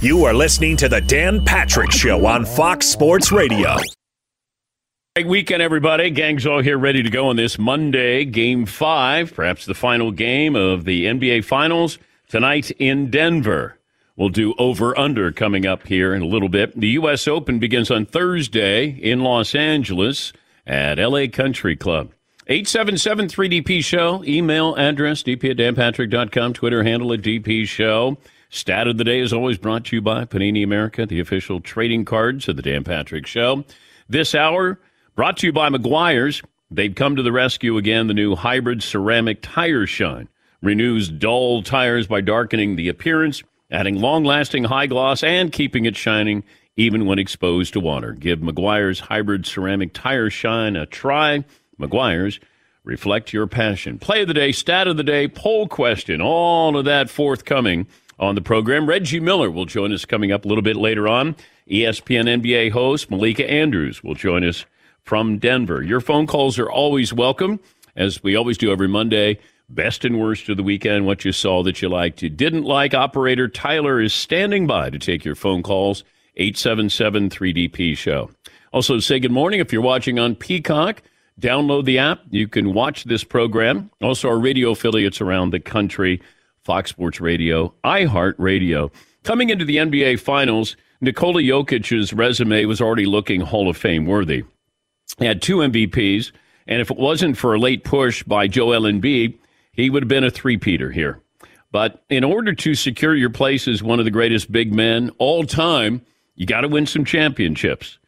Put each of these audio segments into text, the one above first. You are listening to The Dan Patrick Show on Fox Sports Radio. Great weekend, everybody. Gang's all here ready to go on this Monday, Game 5, perhaps the final game of the NBA Finals, tonight in Denver. We'll do over-under coming up here in a little bit. The U.S. Open begins on Thursday in Los Angeles at L.A. Country Club. 877-3DP-SHOW. Email address, dp@danpatrick.com. Twitter handle @DPShow. Stat of the day is always brought to you by Panini America, the official trading cards of the Dan Patrick Show. This hour, brought to you by Meguiar's. They've come to the rescue again. The new hybrid ceramic tire shine renews dull tires by darkening the appearance, adding long-lasting high gloss and keeping it shining even when exposed to water. Give Meguiar's Hybrid Ceramic Tire Shine a try. Meguiar's, reflect your passion. Play of the day, stat of the day, poll question, all of that forthcoming on the program. Reggie Miller will join us coming up a little bit later on. ESPN NBA host Malika Andrews will join us from Denver. Your phone calls are always welcome, as we always do every Monday. Best and worst of the weekend, what you saw that you liked, you didn't like. Operator Tyler is standing by to take your phone calls, 877-3DP-SHOW. Also, say good morning if you're watching on Peacock. Download the app. You can watch this program. Also, our radio affiliates around the country, Fox Sports Radio, iHeartRadio. Coming into the NBA Finals, Nikola Jokic's resume was already looking Hall of Fame worthy. He had 2 MVPs, and if it wasn't for a late push by Joel Embiid, he would have been a three-peater here. But in order to secure your place as one of the greatest big men all time, you got to win some championships.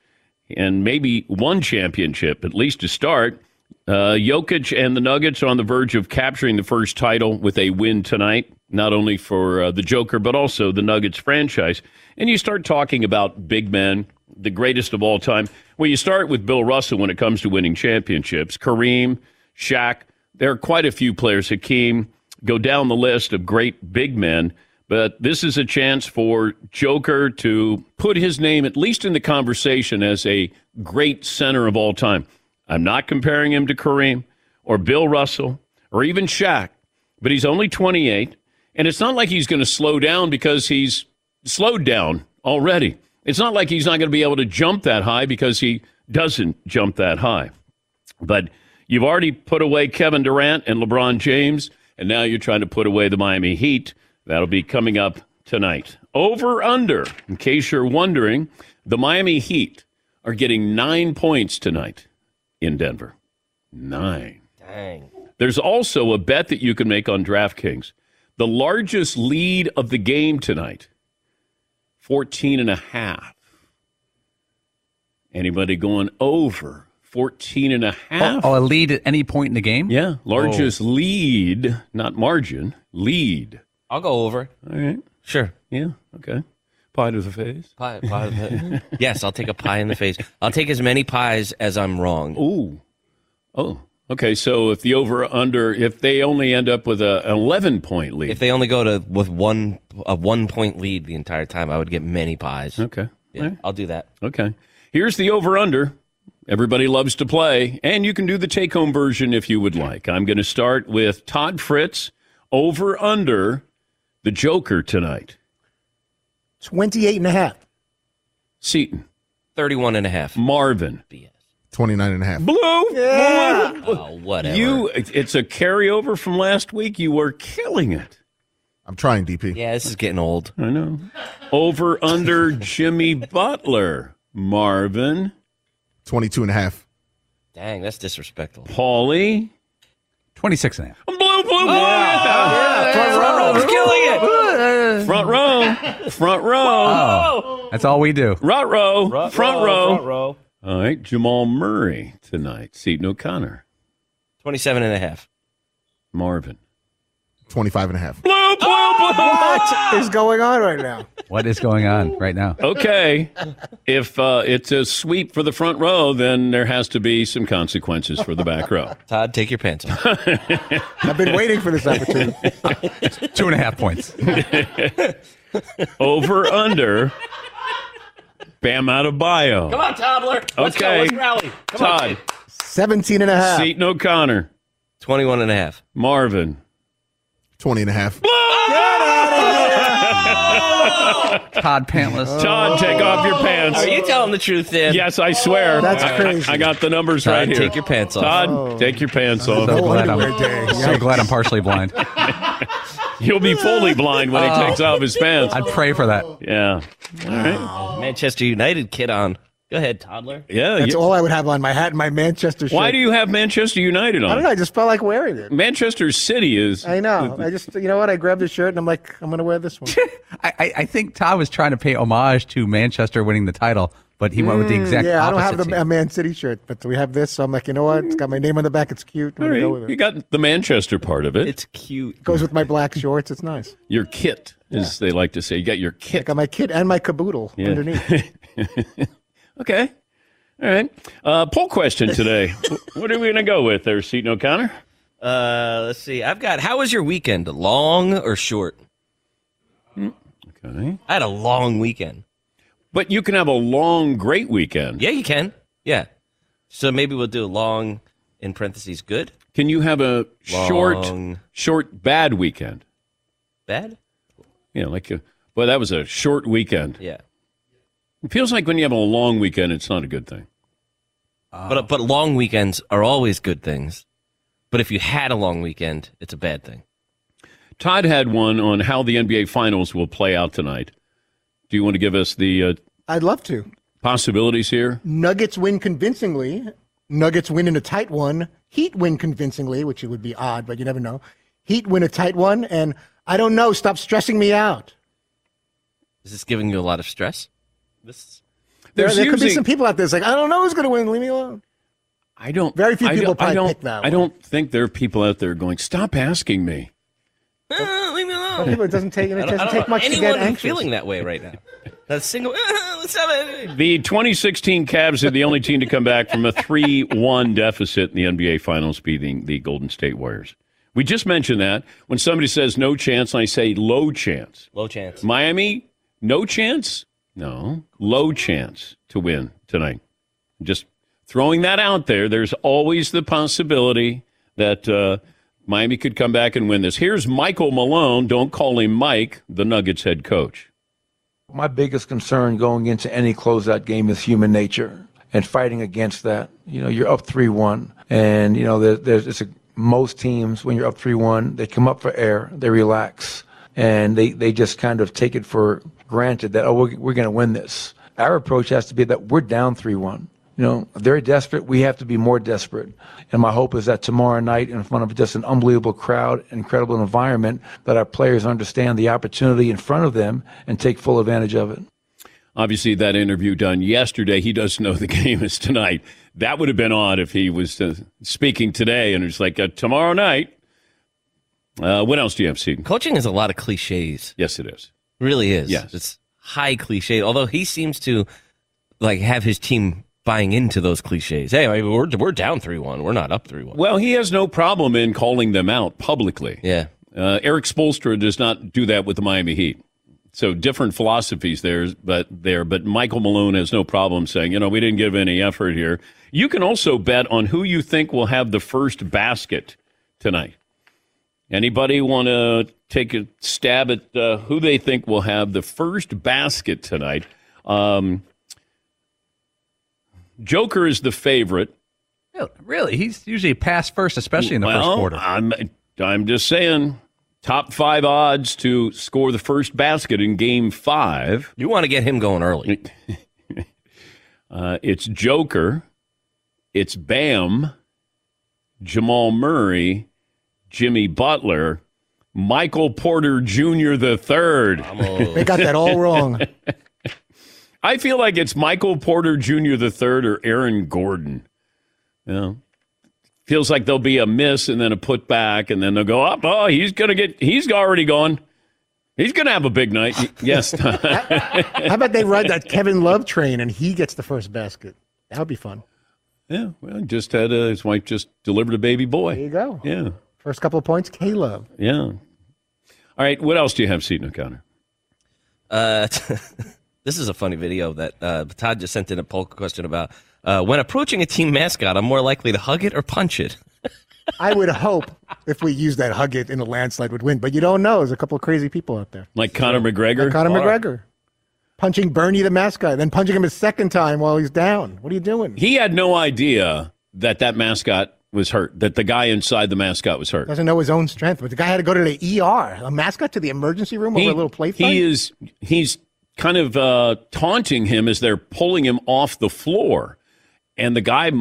And maybe one championship, at least to start. Jokic and the Nuggets on the verge of capturing the first title with a win tonight, not only for the Joker, but also the Nuggets franchise. And you start talking about big men, the greatest of all time. Well, you start with Bill Russell when it comes to winning championships. Kareem, Shaq. There are quite a few players, Hakeem, go down the list of great big men, but this is a chance for Joker to put his name, at least in the conversation, as a great center of all time. I'm not comparing him to Kareem or Bill Russell or even Shaq, but he's only 28, and it's not like he's going to slow down because he's slowed down already. It's not like he's not going to be able to jump that high because he doesn't jump that high. But you've already put away Kevin Durant and LeBron James, and now you're trying to put away the Miami Heat. That'll be coming up tonight. Over, under, in case you're wondering, the Miami Heat are getting 9 points tonight in Denver. 9. Dang. There's also a bet that you can make on DraftKings. The largest lead of the game tonight, 14.5. Anybody going over? 14.5. Oh, a lead at any point in the game? Yeah. Largest lead, not margin, lead. I'll go over. All right. Sure. Yeah. Okay. Pie to the face. Pie to the face. Yes, I'll take a pie in the face. I'll take as many pies as I'm wrong. Ooh. Oh. Okay, so if the over-under, if they only end up with an 11-point lead. If they only go to with a 1-point lead the entire time, I would get many pies. Okay. Yeah, right. I'll do that. Okay. Here's the over-under. Everybody loves to play, and you can do the take-home version if you would like. I'm going to start with Todd Fritz over under the Joker tonight. 28.5. Seton. 31.5. Marvin. BS. 29.5. Blue. Yeah. Blue. Oh, whatever. It's a carryover from last week. You were killing it. I'm trying, DP. Yeah, this is getting old. I know. Over under Jimmy Butler. Marvin. 22.5. Dang, that's disrespectful. Paulie. 26.5. Blue. Yeah. Front row was killing it. Front row. Oh, that's all we do. Front row. All right, Jamal Murray tonight. Seton O'Connor. 27.5. Marvin. 25.5. Blue. What is going on right now? Okay. If it's a sweep for the front row, then there has to be some consequences for the back row. Todd, take your pants off. I've been waiting for this opportunity. 2.5 points. Over under. Bam Adebayo. Come on, toddler. Let's go. Let's rally. Come on, Todd. 17.5. Seton O'Connor. 21.5. Marvin. 20.5. Get out of here. Todd pantless. Oh. Todd, take off your pants. Are you telling the truth then? Yes, I swear. That's crazy. I got the numbers Todd, right here. Take your pants off. Todd, take your pants off. So glad I'm partially blind. He'll be fully blind when he takes off his pants. I'd pray for that. Yeah. All right. Manchester United kid on. Go ahead, toddler. Yeah. That's all I would have on my hat and my Manchester shirt. Why do you have Manchester United on? I don't know. I just felt like wearing it. Manchester City is. I know. I just, you know what? I grabbed the shirt and I'm like, I'm going to wear this one. I think Todd was trying to pay homage to Manchester winning the title, but he went with the exact opposite. Yeah, I don't have a Man City shirt, but we have this. So I'm like, you know what? It's got my name on the back. It's cute. I'm gonna go with it. You got the Manchester part of it. It's cute. It goes with my black shorts. It's nice. Your kit, as they like to say. You got your kit. I got my kit and my caboodle underneath. Okay. All right. Poll question today. What are we going to go with there, Seton O'Connor? Let's see. I've got, how was your weekend? Long or short? Okay. I had a long weekend. But you can have a long, great weekend. Yeah, you can. Yeah. So maybe we'll do long, in parentheses, good. Can you have a short, bad weekend? Bad? Yeah, well, that was a short weekend. Yeah. It feels like when you have a long weekend, it's not a good thing. But long weekends are always good things. But if you had a long weekend, it's a bad thing. Todd had one on how the NBA Finals will play out tonight. Do you want to give us the I'd love to. Possibilities here? Nuggets win convincingly. Nuggets win in a tight one. Heat win convincingly, which it would be odd, but you never know. Heat win a tight one, and I don't know. Stop stressing me out. Is this giving you a lot of stress? There could be some people out there that's like, I don't know who's going to win. Leave me alone. Very few people probably pick that one. I don't think there are people out there going, stop asking me. Leave me alone. It doesn't take much to get anxious. Feeling that way right now. That single. The 2016 Cavs are the only team to come back from a 3-1 deficit in the NBA Finals, beating the Golden State Warriors. We just mentioned that. When somebody says no chance, I say low chance. Low chance. Miami, no chance. No, low chance to win tonight. Just throwing that out there. There's always the possibility that Miami could come back and win this. Here's Michael Malone. Don't call him Mike, the Nuggets head coach. My biggest concern going into any closeout game is human nature and fighting against that. You know, you're up 3-1, and you know most teams when you're up 3-1, they come up for air, they relax, and they just kind of take it for granted that, we're going to win this. Our approach has to be that we're down 3-1. You know, if they're desperate, we have to be more desperate. And my hope is that tomorrow night, in front of just an unbelievable crowd, incredible environment, that our players understand the opportunity in front of them and take full advantage of it. Obviously, that interview done yesterday, he doesn't know the game is tonight. That would have been odd if he was speaking today and it's like, tomorrow night. What else do you have, Seton? Coaching is a lot of cliches. Yes, it is. Really is. Yes. It's high cliche, although he seems to have his team buying into those cliches. Hey, we're down 3-1. We're not up 3-1. Well, he has no problem in calling them out publicly. Yeah. Eric Spoelstra does not do that with the Miami Heat. So different philosophies there, but Michael Malone has no problem saying, you know, we didn't give any effort here. You can also bet on who you think will have the first basket tonight. Anybody want to take a stab at who they think will have the first basket tonight? Joker is the favorite. Really? He's usually pass first, especially in the first quarter. I'm just saying, top five odds to score the first basket in Game 5. You want to get him going early. It's Joker. It's Bam. Jamal Murray. Jimmy Butler. Michael Porter Jr. the third. They got that all wrong. I feel like it's Michael Porter Jr. the third or Aaron Gordon. Yeah. Feels like there'll be a miss and then a put back, and then they'll go up. Oh, he's already gone. He's going to have a big night. Yes. How about they ride that Kevin Love train and he gets the first basket? That would be fun. Yeah. Well, just had his wife just delivered a baby boy. There you go. Yeah. First couple of points, K-Love. Yeah. All right. What else do you have, Seton O'Connor? This is a funny video that Todd just sent in a poll question about. When approaching a team mascot, I'm more likely to hug it or punch it. I would hope if we use that hug it in a landslide would win, but you don't know. There's a couple of crazy people out there. Like Conor McGregor? Like Conor McGregor. Punching Bernie the mascot, then punching him a second time while he's down. What are you doing? He had no idea that mascot was hurt, that the guy inside the mascot was hurt. Doesn't know his own strength, but the guy had to go to the ER. A mascot to the emergency room over a little play fight? He's kind of taunting him as they're pulling him off the floor. And the guy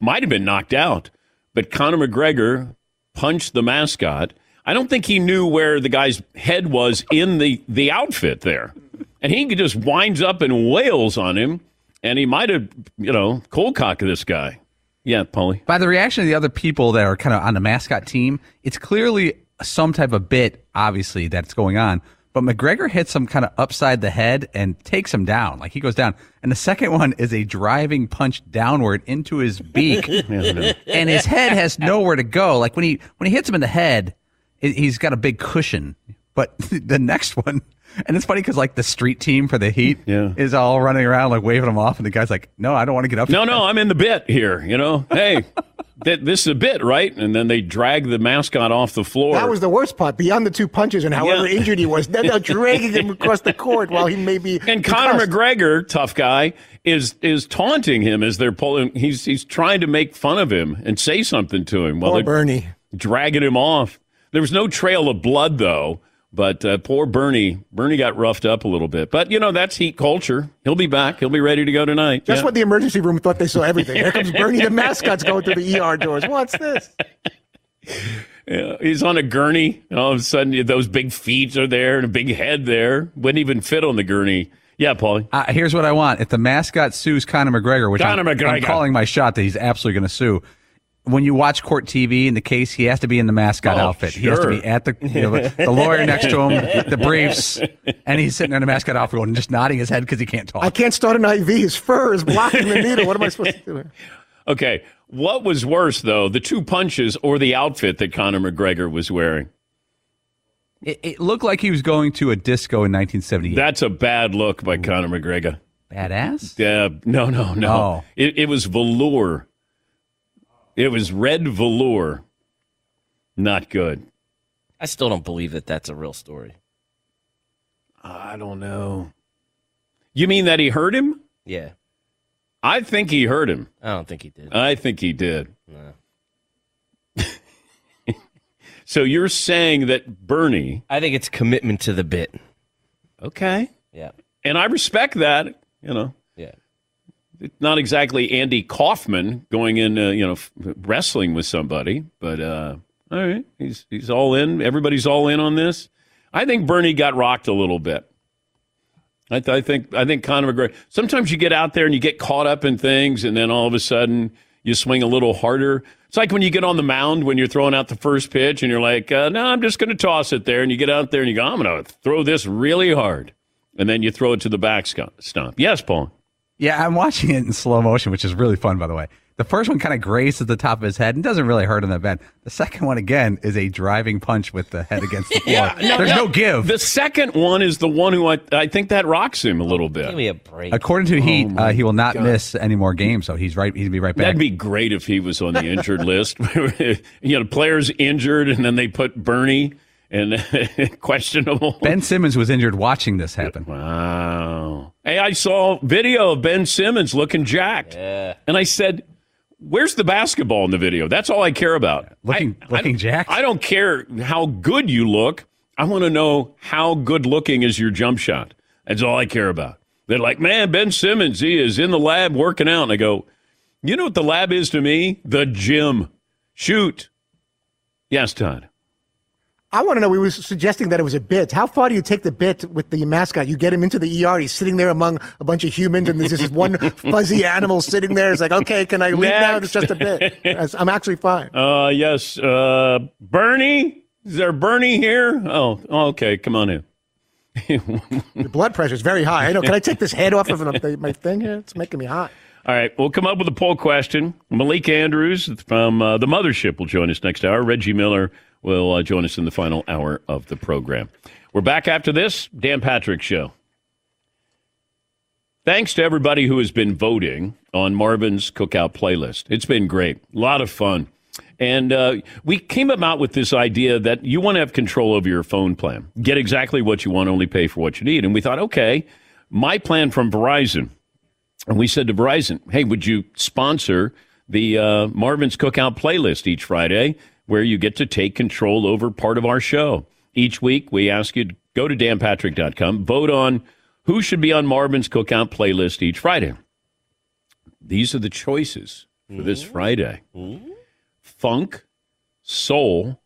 might have been knocked out, but Conor McGregor punched the mascot. I don't think he knew where the guy's head was in the outfit there. And he just winds up and wails on him, and he might have, cold cocked this guy. Yeah, Paulie. By the reaction of the other people that are kind of on the mascot team, it's clearly some type of bit, obviously, that's going on. But McGregor hits him kind of upside the head and takes him down. Like, he goes down. And the second one is a driving punch downward into his beak. And his head has nowhere to go. Like, when he hits him in the head, he's got a big cushion. But the next one, and it's funny because, like, the street team for the Heat is all running around, like, waving him off. And the guy's like, no, I don't want to get up. No, I'm in the bit here, Hey, this is a bit, right? And then they drag the mascot off the floor. That was the worst part, beyond the two punches and however injured he was. They're dragging him across the court while he may be. And Conor McGregor, tough guy, is taunting him as they're pulling. He's trying to make fun of him and say something to him while they're dragging him off. There was no trail of blood, though. But poor Bernie. Bernie got roughed up a little bit. But, that's Heat culture. He'll be back. He'll be ready to go tonight. That's what the emergency room thought. They saw everything. Here comes Bernie. The mascot's going through the ER doors. What's this? Yeah, he's on a gurney. And all of a sudden, those big feet are there and a big head there. Wouldn't even fit on the gurney. Yeah, Paulie. Here's what I want. If the mascot sues Conor McGregor, which I'm calling my shot that he's absolutely going to sue, when you watch court TV in the case, he has to be in the mascot outfit. Sure. He has to be at the lawyer next to him, the briefs, and he's sitting in a mascot outfit and just nodding his head because he can't talk. I can't start an IV. His fur is blocking the needle. What am I supposed to do here? Okay. What was worse, though, the two punches or the outfit that Conor McGregor was wearing? It looked like he was going to a disco in 1978. That's a bad look by Conor McGregor. Badass? No. Oh. It was velour. It was red velour. Not good. I still don't believe that that's a real story. I don't know. You mean that he hurt him? Yeah. I think he hurt him. I don't think he did. I think he did. No. So you're saying that Bernie... I think it's commitment to the bit. Okay. Yeah. And I respect that, Yeah. Not exactly Andy Kaufman going in, wrestling with somebody, but all right, he's all in. Everybody's all in on this. I think Bernie got rocked a little bit. I think Conor McGregor. Sometimes you get out there and you get caught up in things, and then all of a sudden you swing a little harder. It's like when you get on the mound when you're throwing out the first pitch, and you're like, "No, I'm just going to toss it there." And you get out there and you go, "I'm going to throw this really hard," and then you throw it to the back stump. Yes, Paul. Yeah, I'm watching it in slow motion, which is really fun, by the way. The first one kind of grazed at the top of his head and doesn't really hurt on the bend. The second one, again, is a driving punch with the head against the floor. There's no give. The second one is the one who I think that rocks him a little bit. Give me a break. According to Heat, he will not miss any more games, so he's right. He'd be right back. That'd be great if he was on the injured list. You know, players injured, and then they put Bernie and questionable. Ben Simmons was injured watching this happen. Wow. Hey, I saw video of Ben Simmons looking jacked. Yeah. And I said, where's the basketball in the video? That's all I care about. Looking jacked? I don't care how good you look. I want to know how good-looking is your jump shot. That's all I care about. They're like, man, Ben Simmons, he is in the lab working out. And I go, you know what the lab is to me? The gym. Shoot. Yes, Todd. I want to know, we were suggesting that it was a bit. How far do you take the bit with the mascot? You get him into the ER, he's sitting there among a bunch of humans, and there's this one fuzzy animal sitting there. It's like, okay, can I leave now? It's just a bit. I'm actually fine. Yes. Bernie? Is there Bernie here? Oh, okay. Come on in. Your blood pressure is very high. I know. Can I take this head off of my thing here? It's making me hot. All right, we'll come up with a poll question. Malika Andrews from the Mothership will join us next hour. Reggie Miller will join us in the final hour of the program. We're back after this Dan Patrick Show. Thanks to everybody who has been voting on Marvin's Cookout playlist. It's been great. A lot of fun. And we came about with this idea that you want to have control over your phone plan. Get exactly what you want, only pay for what you need. And we thought, okay, my plan from Verizon. And we said to Verizon, hey, would you sponsor the Marvin's Cookout playlist each Friday where you get to take control over part of our show? Each week, we ask you to go to danpatrick.com, vote on who should be on Marvin's Cookout playlist each Friday. These are the choices for this Friday. Funk, soul,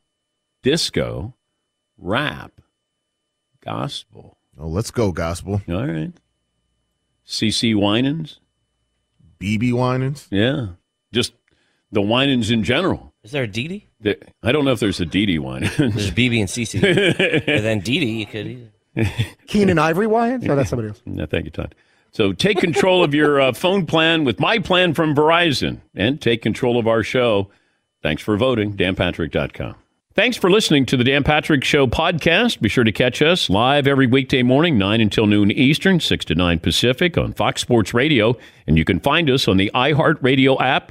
disco, rap, gospel. Oh, let's go, gospel. All right. CC Winans? BB Winans? Yeah. Just the Winans in general. Is there a DD? I don't know if there's a DD Winans. There's BB and CC. And then DD, you could either. Keenan Ivory Winans? No, that's somebody else. No, thank you, Todd. So take control of your phone plan with my plan from Verizon and take control of our show. Thanks for voting. DanPatrick.com. Thanks for listening to the Dan Patrick Show podcast. Be sure to catch us live every weekday morning, 9 until noon Eastern, 6 to 9 Pacific on Fox Sports Radio. And you can find us on the iHeartRadio app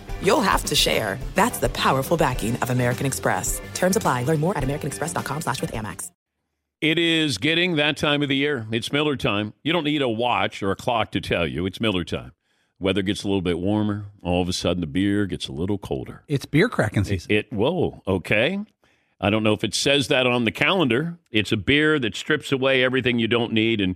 you'll have to share. That's the powerful backing of American Express. Terms apply. Learn more at americanexpress.com/withAmex. It is getting that time of the year. It's Miller time. You don't need a watch or a clock to tell you. It's Miller time. Weather gets a little bit warmer. All of a sudden, the beer gets a little colder. It's beer cracking season. Whoa, okay. I don't know if it says that on the calendar. It's a beer that strips away everything you don't need and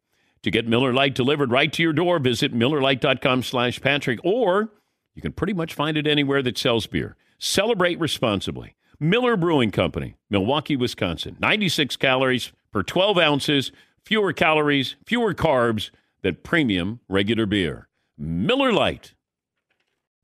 To get Miller Lite delivered right to your door, visit MillerLite.com/Patrick, or you can pretty much find it anywhere that sells beer. Celebrate responsibly. Miller Brewing Company, Milwaukee, Wisconsin. 96 calories per 12 ounces, fewer calories, fewer carbs than premium regular beer. Miller Lite.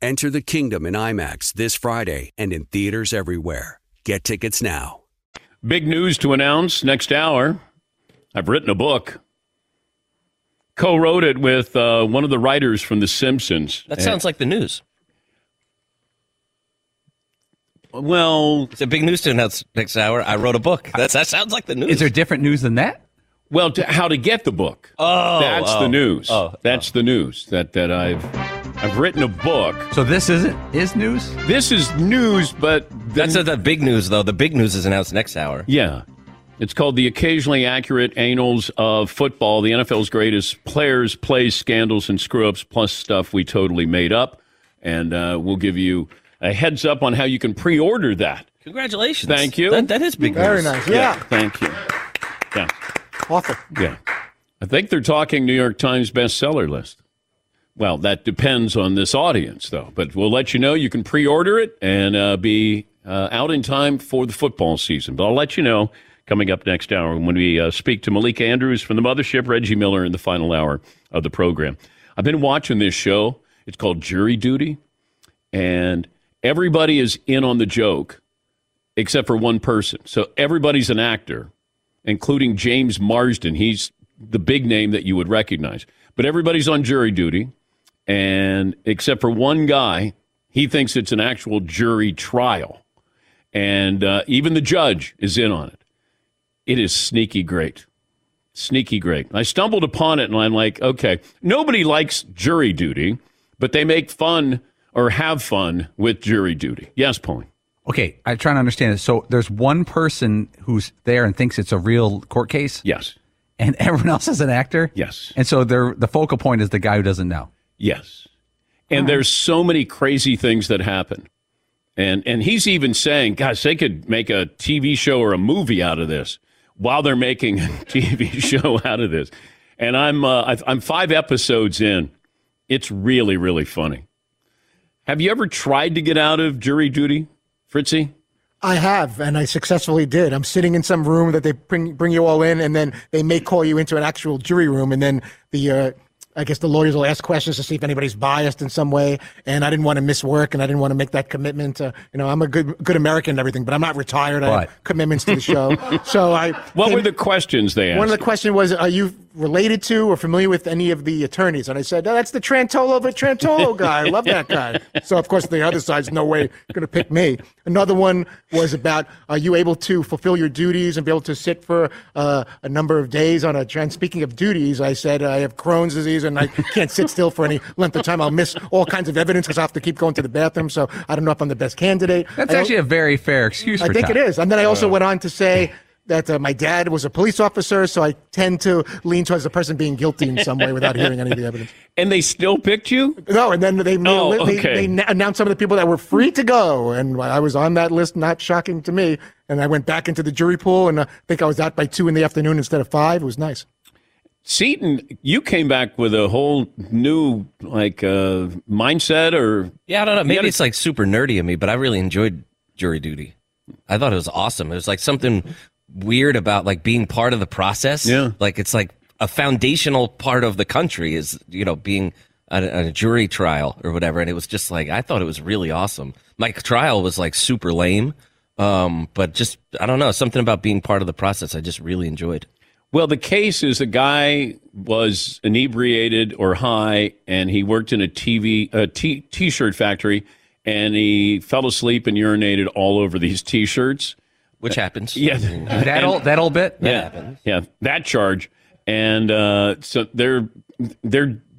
Enter the kingdom in IMAX this Friday and in theaters everywhere. Get tickets now. Big news to announce next hour. I've written a book. Co-wrote it with one of the writers from The Simpsons. That sounds like the news. Well, it's a big news to announce next hour. I wrote a book. That sounds like the news. Is there different news than that? Well, how to get the book. Oh, that's the news. That's the news that I've written a book. So this is news? This is news, but that's not the big news though. The big news is announced next hour. Yeah. It's called The Occasionally Accurate Annals of Football, the NFL's greatest players, plays, scandals, and screw-ups, plus stuff we totally made up. And we'll give you a heads up on how you can pre-order that. Congratulations. Thank you. That is big news. Very nice. Yeah. Thank you. Yeah. Awesome. Yeah. I think they're talking New York Times bestseller list. Well, that depends on this audience, though. But we'll let you know. You can pre-order it and be out in time for the football season. But I'll let you know. Coming up next hour when we speak to Malika Andrews from the Mothership, Reggie Miller in the final hour of the program. I've been watching this show. It's called Jury Duty. And everybody is in on the joke except for one person. So everybody's an actor, including James Marsden. He's the big name that you would recognize. But everybody's on jury duty. And except for one guy, he thinks it's an actual jury trial. And even the judge is in on it. It is sneaky great. Sneaky great. I stumbled upon it, and I'm like, okay, nobody likes jury duty, but they make fun or have fun with jury duty. Yes, Paulie. Okay, I'm trying to understand this. So there's one person who's there and thinks it's a real court case? Yes. And everyone else is an actor? Yes. And so the focal point is the guy who doesn't know? Yes. And there's so many crazy things that happen. And he's even saying, gosh, they could make a TV show or a movie out of this. While they're making a TV show out of this. And I'm 5 episodes in. It's really, really funny. Have you ever tried to get out of jury duty, Fritzy? I have, and I successfully did. I'm sitting in some room that they bring you all in, and then they may call you into an actual jury room, and then the I guess the lawyers will ask questions to see if anybody's biased in some way. And I didn't want to miss work, and I didn't want to make that commitment. To, you know, I'm a good American and everything, but I'm not retired. But I have commitments to the show. So what were the questions they asked? One of the questions was, are you related to or familiar with any of the attorneys? And I said, oh, that's the Trantolo guy. I love that guy. So, of course, the other side's no way going to pick me. Another one was about, are you able to fulfill your duties and be able to sit for a number of days on a train? Speaking of duties, I said, I have Crohn's disease. And I can't sit still for any length of time. I'll miss all kinds of evidence because I have to keep going to the bathroom. So I don't know if I'm the best candidate. That's actually a very fair excuse for I think time. It is. And then I also went on to say that my dad was a police officer, so I tend to lean towards the person being guilty in some way without hearing any of the evidence. And they still picked you? No, and then they announced some of the people that were free to go, and I was on that list, not shocking to me. And I went back into the jury pool, and I think I was out by 2 in the afternoon instead of 5. It was nice. Seton, you came back with a whole new mindset, or I don't know. Maybe it's like super nerdy of me, but I really enjoyed jury duty. I thought it was awesome. It was like something weird about like being part of the process. Yeah, like it's like a foundational part of the country is being a jury trial or whatever. And it was just like I thought it was really awesome. My trial was like super lame, but just I don't know, something about being part of the process I just really enjoyed. Well, the case is a guy was inebriated or high, and he worked in a T-shirt factory, and he fell asleep and urinated all over these T-shirts. Which happens. Yeah. That old bit? Yeah. That happens. Yeah, that charge. And so they're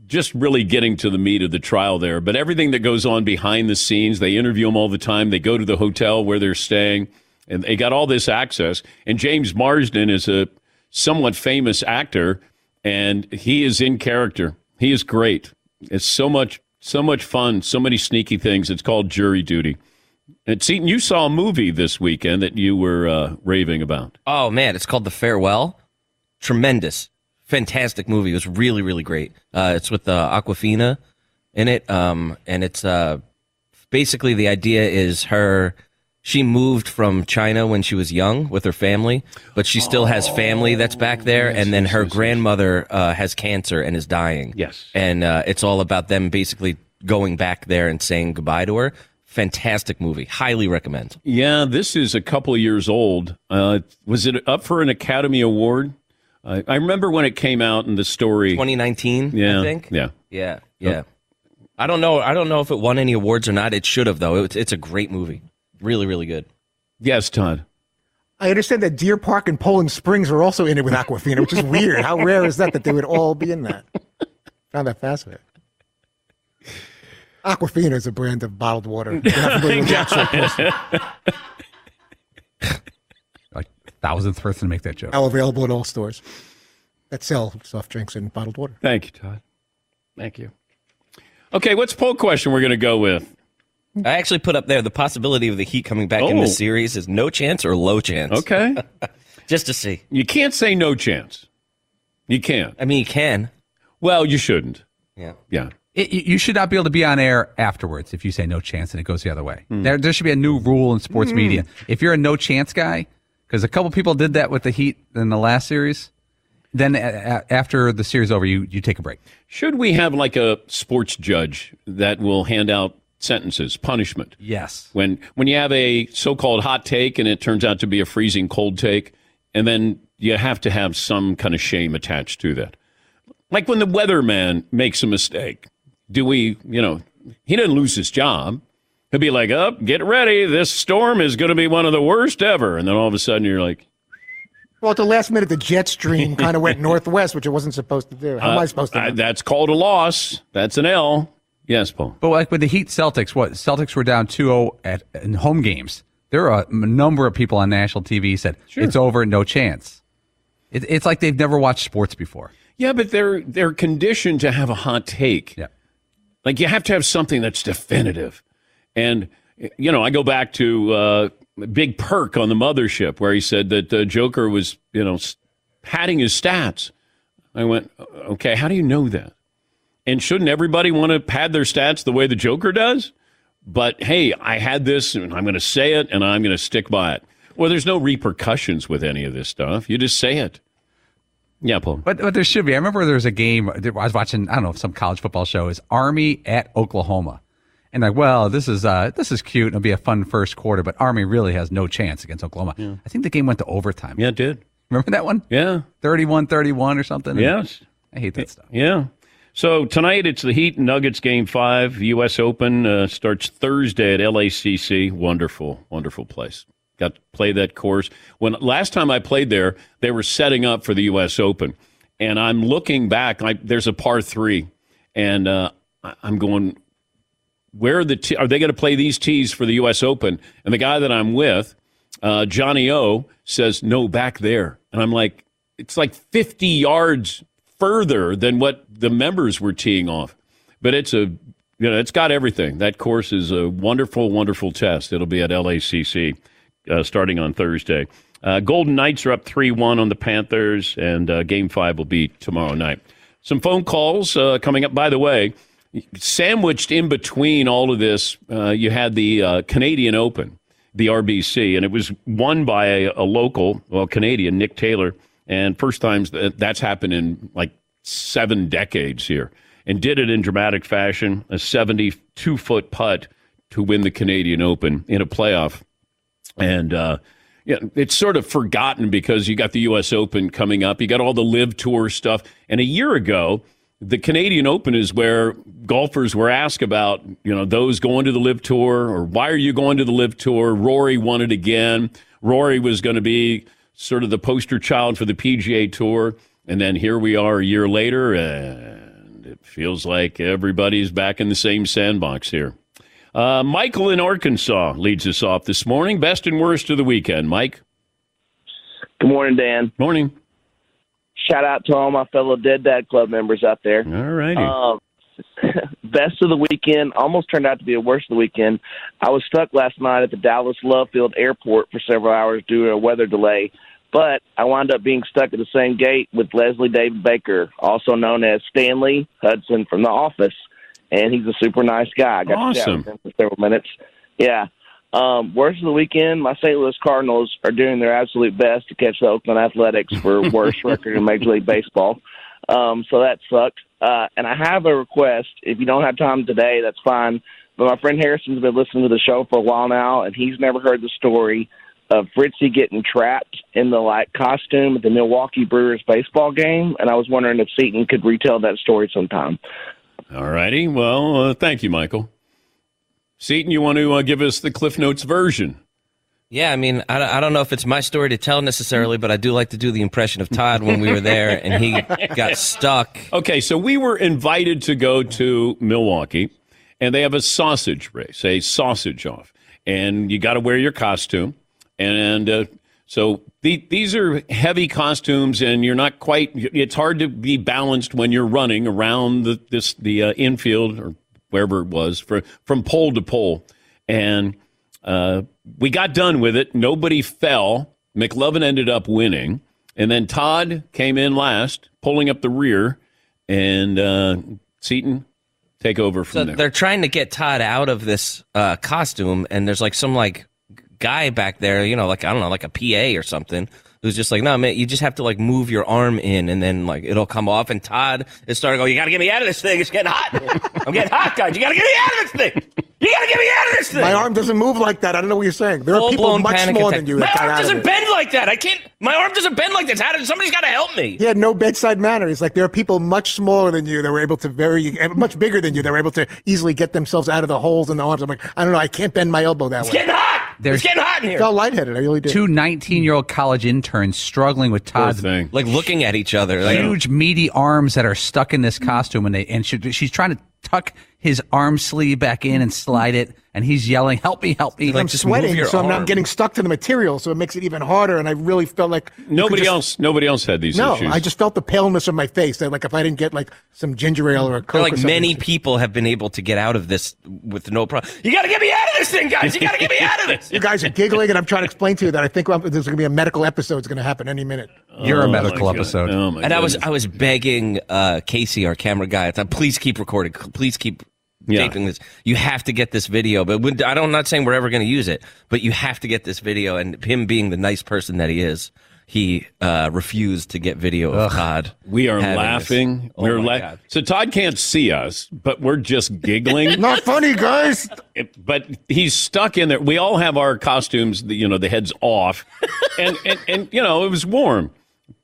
just really getting to the meat of the trial there. But everything that goes on behind the scenes, they interview him all the time. They go to the hotel where they're staying, and they got all this access. And James Marsden is a somewhat famous actor, and he is in character. He is great. It's so much fun, so many sneaky things. It's called Jury Duty. And Seton, you saw a movie this weekend that you were raving about. Oh, man, it's called The Farewell. Tremendous, fantastic movie. It was really, really great. It's with Aquafina in it, and it's basically the idea is her... She moved from China when she was young with her family, but she still has family that's back there. Yes, and then her grandmother has cancer and is dying. Yes. And it's all about them basically going back there and saying goodbye to her. Fantastic movie. Highly recommend. Yeah, this is a couple of years old. Was it up for an Academy Award? I remember when it came out in the story. 2019, yeah, I think. Yeah. I don't know. I don't know if it won any awards or not. It should have, though. It's a great movie. Really, really good. Yes, Todd. I understand that Deer Park and Poland Springs were also in it with Aquafina, which is weird. How rare is that they would all be in that? Found that fascinating. Aquafina is a brand of bottled water. Like thousandth person to make that joke. Now available in all stores that sell soft drinks and bottled water. Thank you, Todd. Thank you. Okay, what's poll question we're going to go with? I actually put up there the possibility of the Heat coming back in this series is no chance or low chance. Okay. Just to see. You can't say no chance. You can't. I mean, you can. Well, you shouldn't. Yeah. Yeah. You should not be able to be on air afterwards if you say no chance and it goes the other way. Mm. There should be a new rule in sports media. If you're a no chance guy, because a couple people did that with the Heat in the last series, then after the series over, you take a break. Should we have like a sports judge that will hand out sentences, punishment? Yes. When you have a so-called hot take and it turns out to be a freezing cold take, and then you have to have some kind of shame attached to that. Like when the weatherman makes a mistake, he didn't lose his job. He'll be like, get ready. This storm is going to be one of the worst ever. And then all of a sudden you're like. Well, at the last minute, the jet stream kind of went northwest, which it wasn't supposed to do. How am I supposed to do that? That's called a loss. That's an L. Yes, Paul. But like with the Heat Celtics, Celtics were down 2-0 in home games. There are a number of people on national TV said, It's over, no chance. It's like they've never watched sports before. Yeah, but they're conditioned to have a hot take. Yeah. Like, you have to have something that's definitive. And, I go back to Big Perk on the Mothership, where he said that Joker was, padding his stats. I went, okay, how do you know that? And shouldn't everybody want to pad their stats the way the Joker does? But, hey, I had this, and I'm going to say it, and I'm going to stick by it. Well, there's no repercussions with any of this stuff. You just say it. Yeah, Paul. But there should be. I remember there was a game I was watching, I don't know, some college football show. It's Army at Oklahoma. And like, well, this is cute. It'll be a fun first quarter, but Army really has no chance against Oklahoma. Yeah. I think the game went to overtime. Yeah, it did. Remember that one? Yeah. 31-31 or something? Yes. I hate that stuff. Yeah. So tonight it's the Heat and Nuggets Game 5. U.S. Open starts Thursday at LACC. Wonderful, wonderful place. Got to play that course. When last time I played there, they were setting up for the U.S. Open. And I'm looking back. There's a par 3. And I'm going, where are they going to play these tees for the U.S. Open? And the guy that I'm with, Johnny O, says, no, back there. And I'm like, it's like 50 yards further than what the members were teeing off. But it's it's got everything. That course is a wonderful, wonderful test. It'll be at LACC. Starting on Thursday. Golden Knights are up 3-1 on the Panthers, and Game 5 will be tomorrow night. Some phone calls coming up. By the way, sandwiched in between all of this, you had the Canadian Open, the RBC, and it was won by a local, Canadian, Nick Taylor, and first times that's happened in like 7 decades here, and did it in dramatic fashion, a 72-foot putt to win the Canadian Open in a playoff. And it's sort of forgotten because you got the U.S. Open coming up. You got all the live tour stuff. And a year ago, the Canadian Open is where golfers were asked about, those going to the live tour or why are you going to the live tour? Rory won it again. Rory was going to be sort of the poster child for the PGA Tour. And then here we are a year later, and it feels like everybody's back in the same sandbox here. Michael in Arkansas leads us off this morning. Best and worst of the weekend, Mike. Good morning, Dan. Morning. Shout out to all my fellow Dead Dad Club members out there. All righty. Best of the weekend almost turned out to be a worst of the weekend. I was stuck last night at the Dallas Love Field Airport for several hours due to a weather delay, but I wound up being stuck at the same gate with Leslie David Baker, also known as Stanley Hudson from The Office. And he's a super nice guy. I got to chat with him for several minutes. Yeah. Worst of the weekend, my St. Louis Cardinals are doing their absolute best to catch the Oakland Athletics for worst record in Major League Baseball. So that sucked. And I have a request. If you don't have time today, that's fine. But my friend Harrison's been listening to the show for a while now, and he's never heard the story of Fritzy getting trapped in the like costume at the Milwaukee Brewers baseball game. And I was wondering if Seton could retell that story sometime. All righty. Well, thank you, Michael. Seton, you want to give us the Cliff Notes version? Yeah, I mean, I don't know if it's my story to tell necessarily, but I do like to do the impression of Todd when we were there and he got stuck. Okay, so we were invited to go to Milwaukee, and they have a sausage race, a sausage off. And you got to wear your costume. And so these are heavy costumes, and you're not quite – it's hard to be balanced when you're running around the infield or wherever it was from pole to pole. And we got done with it. Nobody fell. McLovin ended up winning. And then Todd came in last, pulling up the rear. And Seton, take over from there. They're trying to get Todd out of this costume, and there's like some like guy back there, you know, like, I don't know, like a PA or something, who's just like, no, man, you just have to like move your arm in, and then like it'll come off. And Todd is starting to go, you got to get me out of this thing. It's getting hot. I'm getting hot, guys. You got to get me out of this thing. You got to get me out of this thing. My arm doesn't move like that. I don't know what you're saying. There are people much smaller than you. My arm doesn't bend like that. I can't. My arm doesn't bend like this. How did somebody's got to help me? He had no bedside manner. He's like, there are people much smaller than you that were able to much bigger than you that were able to easily get themselves out of the holes in the arms. I'm like, I don't know. I can't bend my elbow that way. It's getting hot. It's getting hot in here. I felt lightheaded. I really did. Two 19-year-old college interns struggling with Todd, like looking at each other. Like, huge, meaty arms that are stuck in this costume, and she's trying to tuck his arm sleeve back in and slide it, and he's yelling, help me, help me. Like, I'm just sweating, so I'm not getting stuck to the material, so it makes it even harder, and I really felt like... Nobody else had these issues. No, I just felt the paleness of my face. That, like, if I didn't get, like, some ginger ale or a Coke or something. Many people have been able to get out of this with no problem. You got to get me out of this thing, guys! You got to get me out of this! You guys are giggling, and I'm trying to explain to you that I think there's going to be a medical episode that's going to happen any minute. You're a medical episode. Oh, and I was begging Casey, our camera guy, I thought, please keep recording. Please keep taping this. You have to get this video. But I'm not saying we're ever going to use it, but you have to get this video. And him being the nice person that he is, he refused to get video of Todd. We are laughing. Oh, we're laughing. So Todd can't see us, but we're just giggling. Not funny, guys. But he's stuck in there. We all have our costumes, you know, the heads off. and you know, it was warm.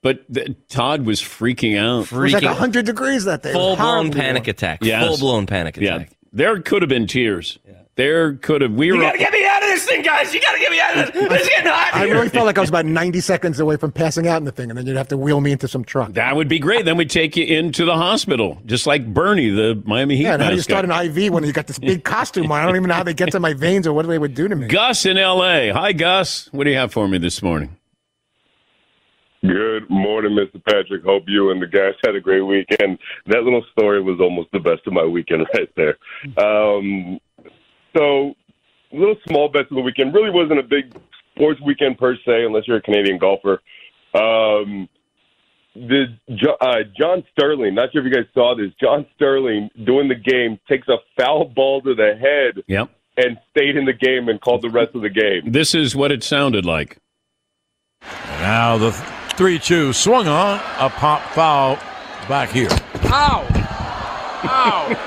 But Todd was freaking out. It was like 100 degrees that day. Full-blown panic attack. Yes. Full-blown panic attack. Yeah. There could have been tears. Yeah. There could have. You got to get me out of this thing, guys. You got to get me out of this. It's getting hot here. I really felt like I was about 90 seconds away from passing out in the thing, and then you'd have to wheel me into some truck. That would be great. Then we'd take you into the hospital, just like Bernie, the Miami Heat. Yeah, and how do you start an IV when you got this big costume on? I don't even know how they get to my veins or what they would do to me. Gus in L.A. Hi, Gus. What do you have for me this morning? Good morning, Mr. Patrick. Hope you and the guys had a great weekend. That little story was almost the best of my weekend right there. So little small bets of the weekend. Really wasn't a big sports weekend per se, unless you're a Canadian golfer. John Sterling, not sure if you guys saw this, John Sterling during the game takes a foul ball to the head and stayed in the game and called the rest of the game. This is what it sounded like. Now the 3-2 swung on, a pop foul back here. Ow! Ow!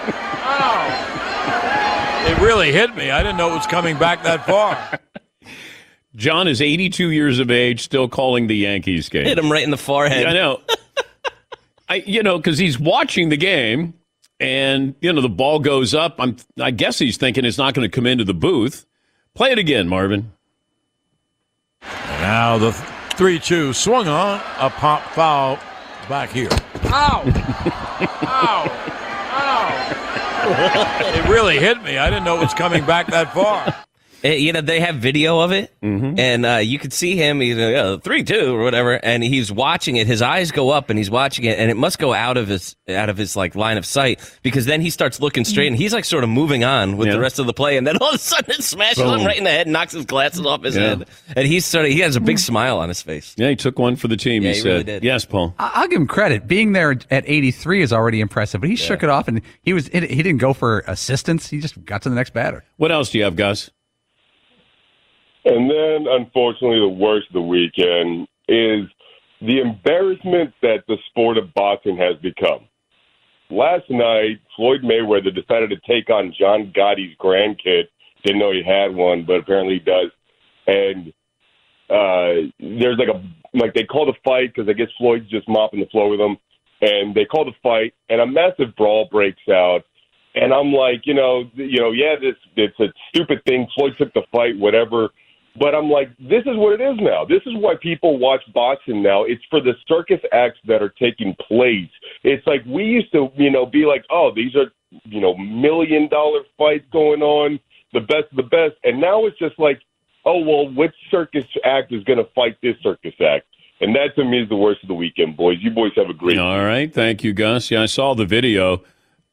Ow! It really hit me. I didn't know it was coming back that far. John is 82 years of age, still calling the Yankees game. Hit him right in the forehead. Yeah, I know. You know, because he's watching the game, and, you know, the ball goes up. I guess he's thinking it's not going to come into the booth. Play it again, Marvin. Now the 3-2 swung on, a pop foul back here. Ow! Ow! Ow! It really hit me. I didn't know it was coming back that far. You know, they have video of it, and you could see him, he's 3-2 or whatever, and he's watching it. His eyes go up, and he's watching it, and it must go out of his like line of sight, because then he starts looking straight, and he's like sort of moving on with the rest of the play, and then all of a sudden it smashes him right in the head, and knocks his glasses off his head, and he has a big smile on his face. Yeah, he took one for the team. Yeah, he said, really did. Yes, Paul. I'll give him credit. Being there at 83 is already impressive, but he shook it off, and he didn't go for assistance. He just got to the next batter. What else do you have, Gus? And then, unfortunately, the worst of the weekend is the embarrassment that the sport of boxing has become. Last night, Floyd Mayweather decided to take on John Gotti's grandkid. Didn't know he had one, but apparently he does. And there's they call the fight because I guess Floyd's just mopping the floor with him. And they call the fight, and a massive brawl breaks out. And I'm like, it's a stupid thing. Floyd took the fight, whatever. But I'm like, this is what it is now. This is why people watch boxing now. It's for the circus acts that are taking place. It's like we used to, be like, oh, these are, $1 million fights going on, the best of the best. And now it's just like, oh, well, which circus act is going to fight this circus act? And that, to me, is the worst of the weekend, boys. You boys have a great All right. Thank you, Gus. Yeah, I saw the video.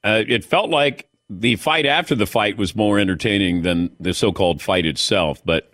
It felt like the fight after the fight was more entertaining than the so-called fight itself, but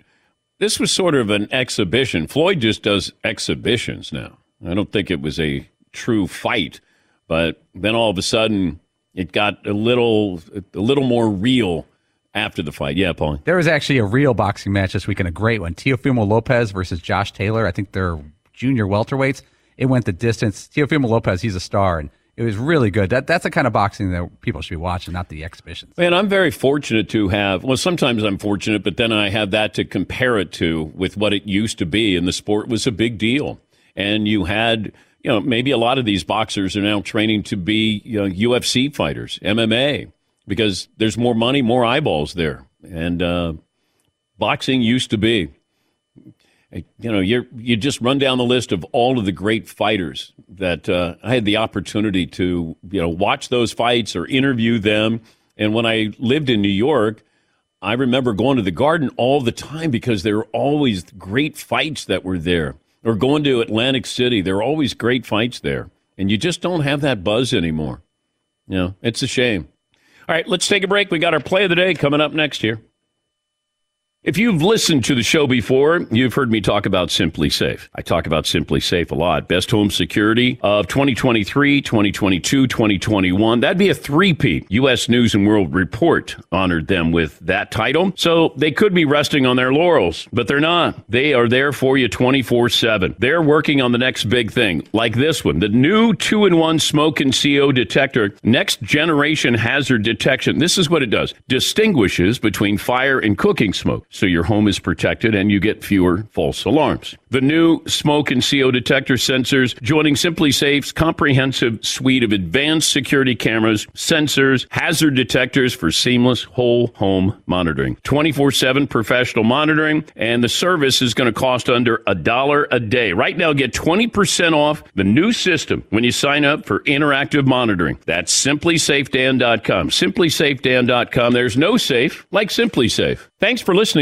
this was sort of an exhibition. Floyd just does exhibitions now. I don't think it was a true fight, but then all of a sudden it got a little more real after the fight. Yeah, Paul. There was actually a real boxing match this weekend, a great one. Teofimo Lopez versus Josh Taylor. I think they're junior welterweights. It went the distance. Teofimo Lopez, he's a star, and it was really good. That's the kind of boxing that people should be watching, not the exhibitions. Man, I'm very fortunate to have, sometimes I'm fortunate, but then I have that to compare it to with what it used to be, and the sport was a big deal. And you had, maybe a lot of these boxers are now training to be UFC fighters, MMA, because there's more money, more eyeballs there. And boxing used to be. You just run down the list of all of the great fighters that I had the opportunity to, watch those fights or interview them. And when I lived in New York, I remember going to the Garden all the time because there were always great fights that were there. Or going to Atlantic City, there were always great fights there. And you just don't have that buzz anymore. It's a shame. All right, let's take a break. We got our play of the day coming up next here. If you've listened to the show before, you've heard me talk about Simply Safe. I talk about Simply Safe a lot. Best home security of 2023, 2022, 2021. That'd be a three-peat. U.S. News and World Report honored them with that title. So they could be resting on their laurels, but they're not. They are there for you 24/7. They're working on the next big thing, like this one. The new 2-in-1 smoke and CO detector, next generation hazard detection. This is what it does. Distinguishes between fire and cooking smoke. So your home is protected and you get fewer false alarms. The new smoke and CO detector sensors joining Simply Safe's comprehensive suite of advanced security cameras, sensors, hazard detectors for seamless whole home monitoring. 24/7 professional monitoring, and the service is going to cost under $1 a day. Right now, get 20% off the new system when you sign up for interactive monitoring. That's simplysafedan.com. Simplysafedan.com. There's no safe like Simply Safe. Thanks for listening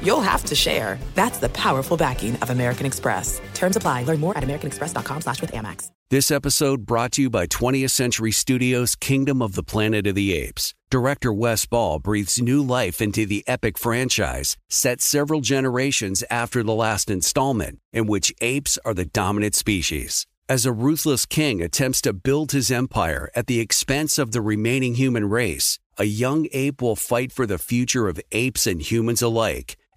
you'll have to share. That's the powerful backing of American Express. Terms apply. Learn more at americanexpress.com/withAmex. This episode brought to you by 20th Century Studios' Kingdom of the Planet of the Apes. Director Wes Ball breathes new life into the epic franchise, set several generations after the last installment, in which apes are the dominant species. As a ruthless king attempts to build his empire at the expense of the remaining human race, a young ape will fight for the future of apes and humans alike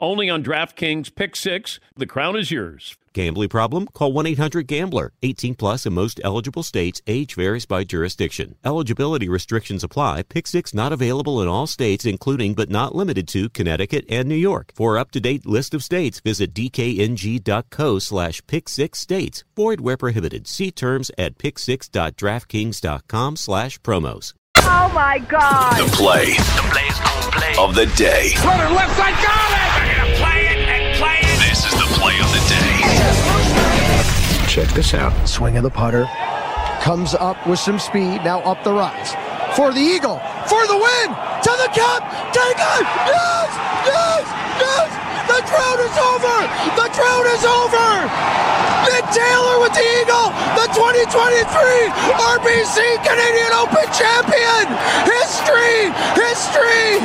Only on DraftKings Pick 6. The crown is yours. Gambling problem? Call 1-800-GAMBLER. 18 plus in most eligible states. Age varies by jurisdiction. Eligibility restrictions apply. Pick 6 not available in all states, including but not limited to Connecticut and New York. For up-to-date list of states, visit dkng.co/pick6states. Void where prohibited. See terms at pick6.draftkings.com/promos. Oh, my God. The play. The play's gonna play. Of the day. Runner left side, got it! They're gonna play it and play it. This is the play of the day. Check this out. Swing of the putter. Comes up with some speed. Now up the rise. For the eagle. For the win. To the cup. To the cup. Yes! Yes! Yes! The drought is over. The drought is over. Nick Taylor with the eagle. The 2023 RBC Canadian Open champion. History. History.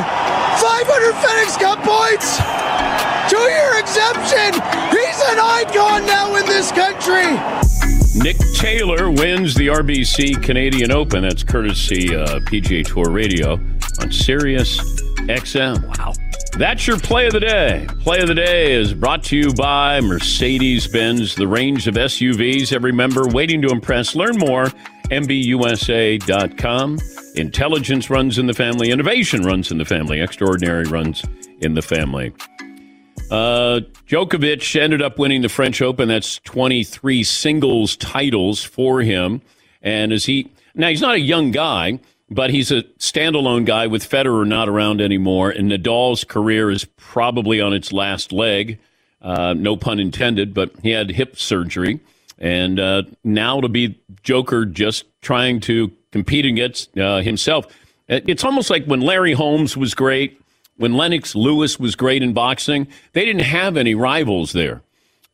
500 FedEx Cup points. 2-year exemption. He's an icon now in this country. Nick Taylor wins the RBC Canadian Open. That's courtesy PGA Tour Radio on Sirius XM. Wow. That's your play of the day. Play of the day is brought to you by Mercedes-Benz, the range of SUVs every member waiting to impress. Learn more, MBUSA.com. Intelligence runs in the family. Innovation runs in the family. Extraordinary runs in the family. Djokovic ended up winning the French Open. That's 23 singles titles for him. And as he's not a young guy, but he's a standalone guy with Federer not around anymore. And Nadal's career is probably on its last leg. No pun intended, but he had hip surgery. And now to be Joker just trying to compete against himself. It's almost like when Larry Holmes was great. When Lennox Lewis was great in boxing, they didn't have any rivals there.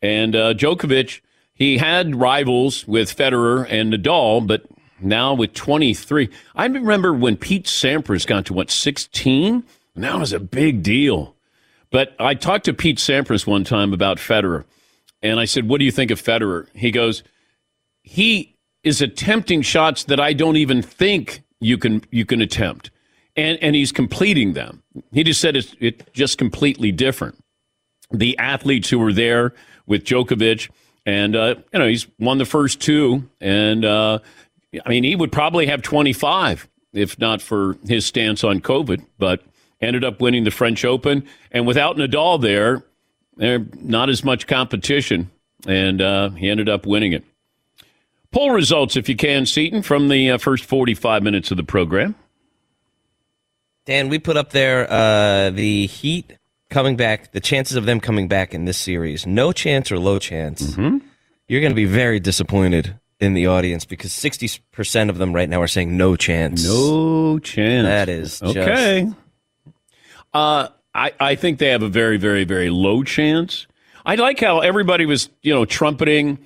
And Djokovic, he had rivals with Federer and Nadal, but now with 23. I remember when Pete Sampras got to, 16? And that was a big deal. But I talked to Pete Sampras one time about Federer, and I said, what do you think of Federer? He goes, he is attempting shots that I don't even think you can attempt. And he's completing them. He just said it's just completely different. The athletes who were there with Djokovic, and he's won the first 2, and he would probably have 25 if not for his stance on COVID. But ended up winning the French Open, and without Nadal there not as much competition, and he ended up winning it. Poll results, if you can, Seton, from the first 45 minutes of the program. Dan, we put up there the Heat coming back, the chances of them coming back in this series. No chance or low chance. Mm-hmm. You're going to be very disappointed in the audience because 60% of them right now are saying no chance. No chance. That is okay. Just... I think they have a very, very, very low chance. I like how everybody was, trumpeting.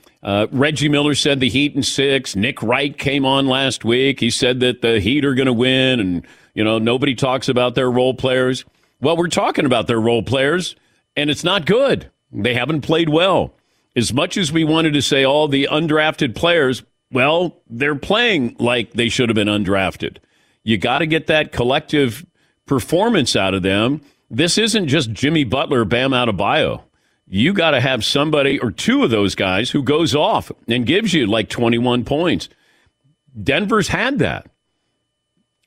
Reggie Miller said the Heat in 6. Nick Wright came on last week. He said that the Heat are going to win, and nobody talks about their role players. Well, we're talking about their role players, and it's not good. They haven't played well. As much as we wanted to say all the undrafted players, well, they're playing like they should have been undrafted. You got to get that collective performance out of them. This isn't just Jimmy Butler, Bam Adebayo. You got to have somebody or two of those guys who goes off and gives you like 21 points. Denver's had that.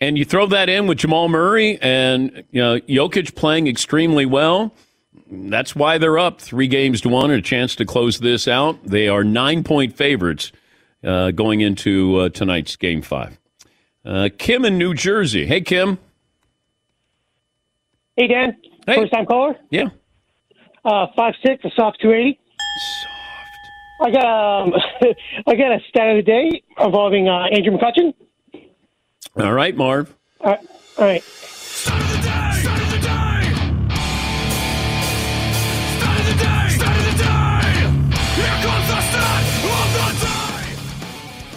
And you throw that in with Jamal Murray and Jokic playing extremely well. That's why they're up 3-1 and a chance to close this out. They are 9-point favorites going into tonight's Game 5. Kim in New Jersey. Hey, Kim. Hey, Dan. Hey. First-time caller? Yeah. 5'6", a soft 280. Soft. I got a stat of the day involving Andrew McCutcheon. All right, Marv. All right.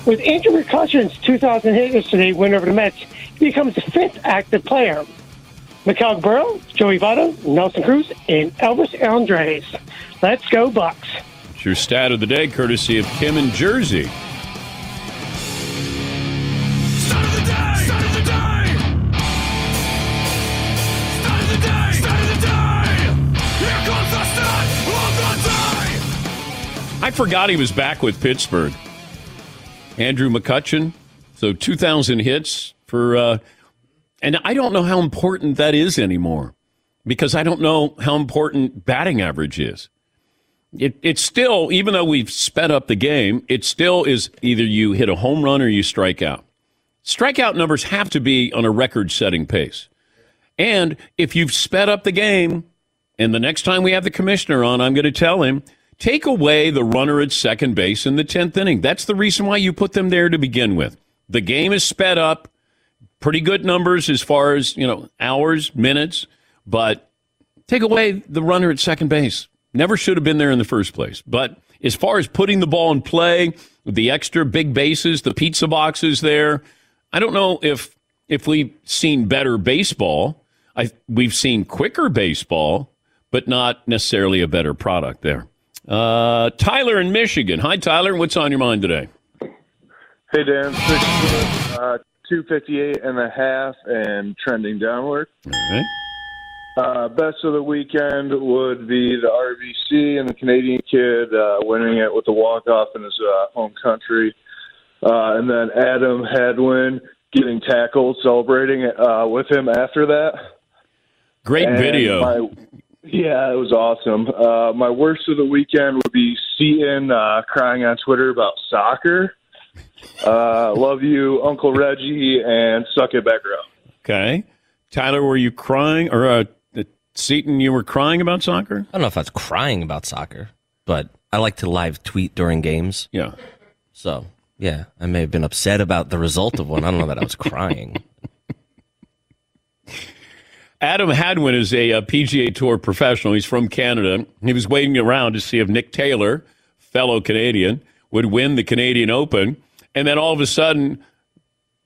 With Andrew McCutcheon's 2008 yesterday win over the Mets, he becomes the fifth active player. Miguel Burrow, Joey Votto, Nelson Cruz, and Elvis Andres. Let's go, Bucks. It's your stat of the day, courtesy of Kim in Jersey. Stat of the day! Stat of the day! Stat of the day! Stat of the day! Here comes the stat of the day! I forgot he was back with Pittsburgh. Andrew McCutcheon, so 2,000 hits for, and I don't know how important that is anymore because I don't know how important batting average is. It's still, even though we've sped up the game, it still is either you hit a home run or you strike out. Strikeout numbers have to be on a record-setting pace. And if you've sped up the game, and the next time we have the commissioner on, I'm going to tell him, take away the runner at second base in the 10th inning. That's the reason why you put them there to begin with. The game is sped up. Pretty good numbers as far as, hours, minutes. But take away the runner at second base. Never should have been there in the first place. But as far as putting the ball in play, the extra big bases, the pizza boxes there, I don't know if we've seen better baseball. We've seen quicker baseball, but not necessarily a better product there. Tyler in Michigan. Hi, Tyler. What's on your mind today? Hey, Dan. 6 foot, 258.5 and trending downward. All right. Best of the weekend would be the RBC and the Canadian kid winning it with a walk-off in his home country. And then Adam Hadwin getting tackled, celebrating with him after that. Great and video. Yeah, it was awesome. My worst of the weekend would be Seton crying on Twitter about soccer. Love you, Uncle Reggie, and suck it back around. Okay. Tyler, were you crying? Or Seton, you were crying about soccer? I don't know if I was crying about soccer, but I like to live tweet during games. Yeah. So, yeah, I may have been upset about the result of one. I don't know that I was crying. Adam Hadwin is a PGA Tour professional. He's from Canada. He was waiting around to see if Nick Taylor, fellow Canadian, would win the Canadian Open. And then all of a sudden,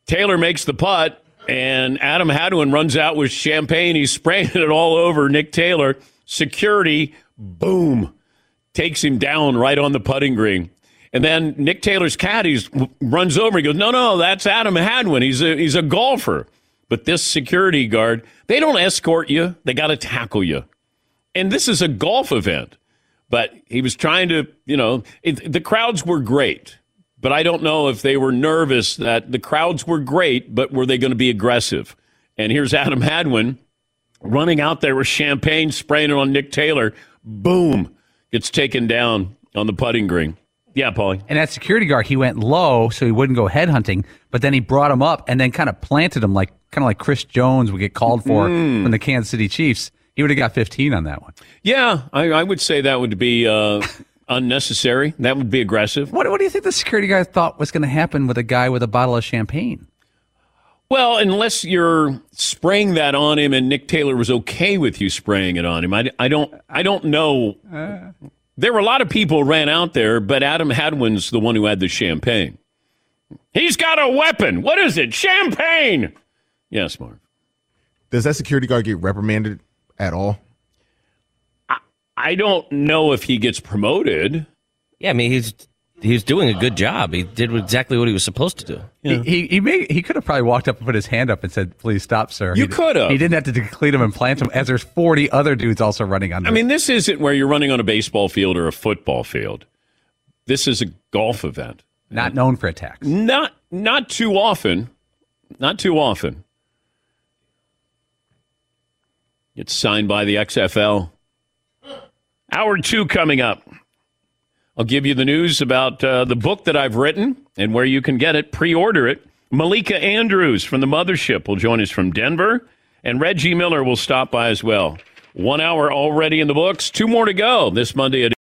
Taylor makes the putt, and Adam Hadwin runs out with champagne. He's spraying it all over Nick Taylor. Security, boom, takes him down right on the putting green. And then Nick Taylor's caddy runs over. He goes, no, that's Adam Hadwin. He's a golfer. But this security guard, they don't escort you. They got to tackle you. And this is a golf event. But he was trying to, the crowds were great. But I don't know if they were nervous that the crowds were great, but were they going to be aggressive? And here's Adam Hadwin running out there with champagne, spraying it on Nick Taylor. Boom. Gets taken down on the putting green. Yeah, Paulie. And that security guard, he went low so he wouldn't go headhunting, but then he brought him up and then kind of planted him like Chris Jones would get called for from the Kansas City Chiefs. He would have got 15 on that one. Yeah, I would say that would be unnecessary. That would be aggressive. What do you think the security guy thought was going to happen with a guy with a bottle of champagne? Well, unless you're spraying that on him and Nick Taylor was okay with you spraying it on him. I don't know. There were a lot of people ran out there, but Adam Hadwin's the one who had the champagne. He's got a weapon. What is it? Champagne. Yes, Mark. Does that security guard get reprimanded at all? I don't know if he gets promoted. Yeah, I mean, he's doing a good job. He did exactly what he was supposed to do. Yeah. He could have probably walked up and put his hand up and said, "Please stop, sir." You could have. He didn't have to deplete him and plant him, as there's 40 other dudes also running on. I mean, this isn't where you're running on a baseball field or a football field. This is a golf event. Not known for attacks. Not too often. Not too often. It's signed by the XFL. Hour 2 coming up. I'll give you the news about the book that I've written and where you can get it. Pre-order it. Malika Andrews from the Mothership will join us from Denver. And Reggie Miller will stop by as well. 1 hour already in the books. 2 more to go this Monday at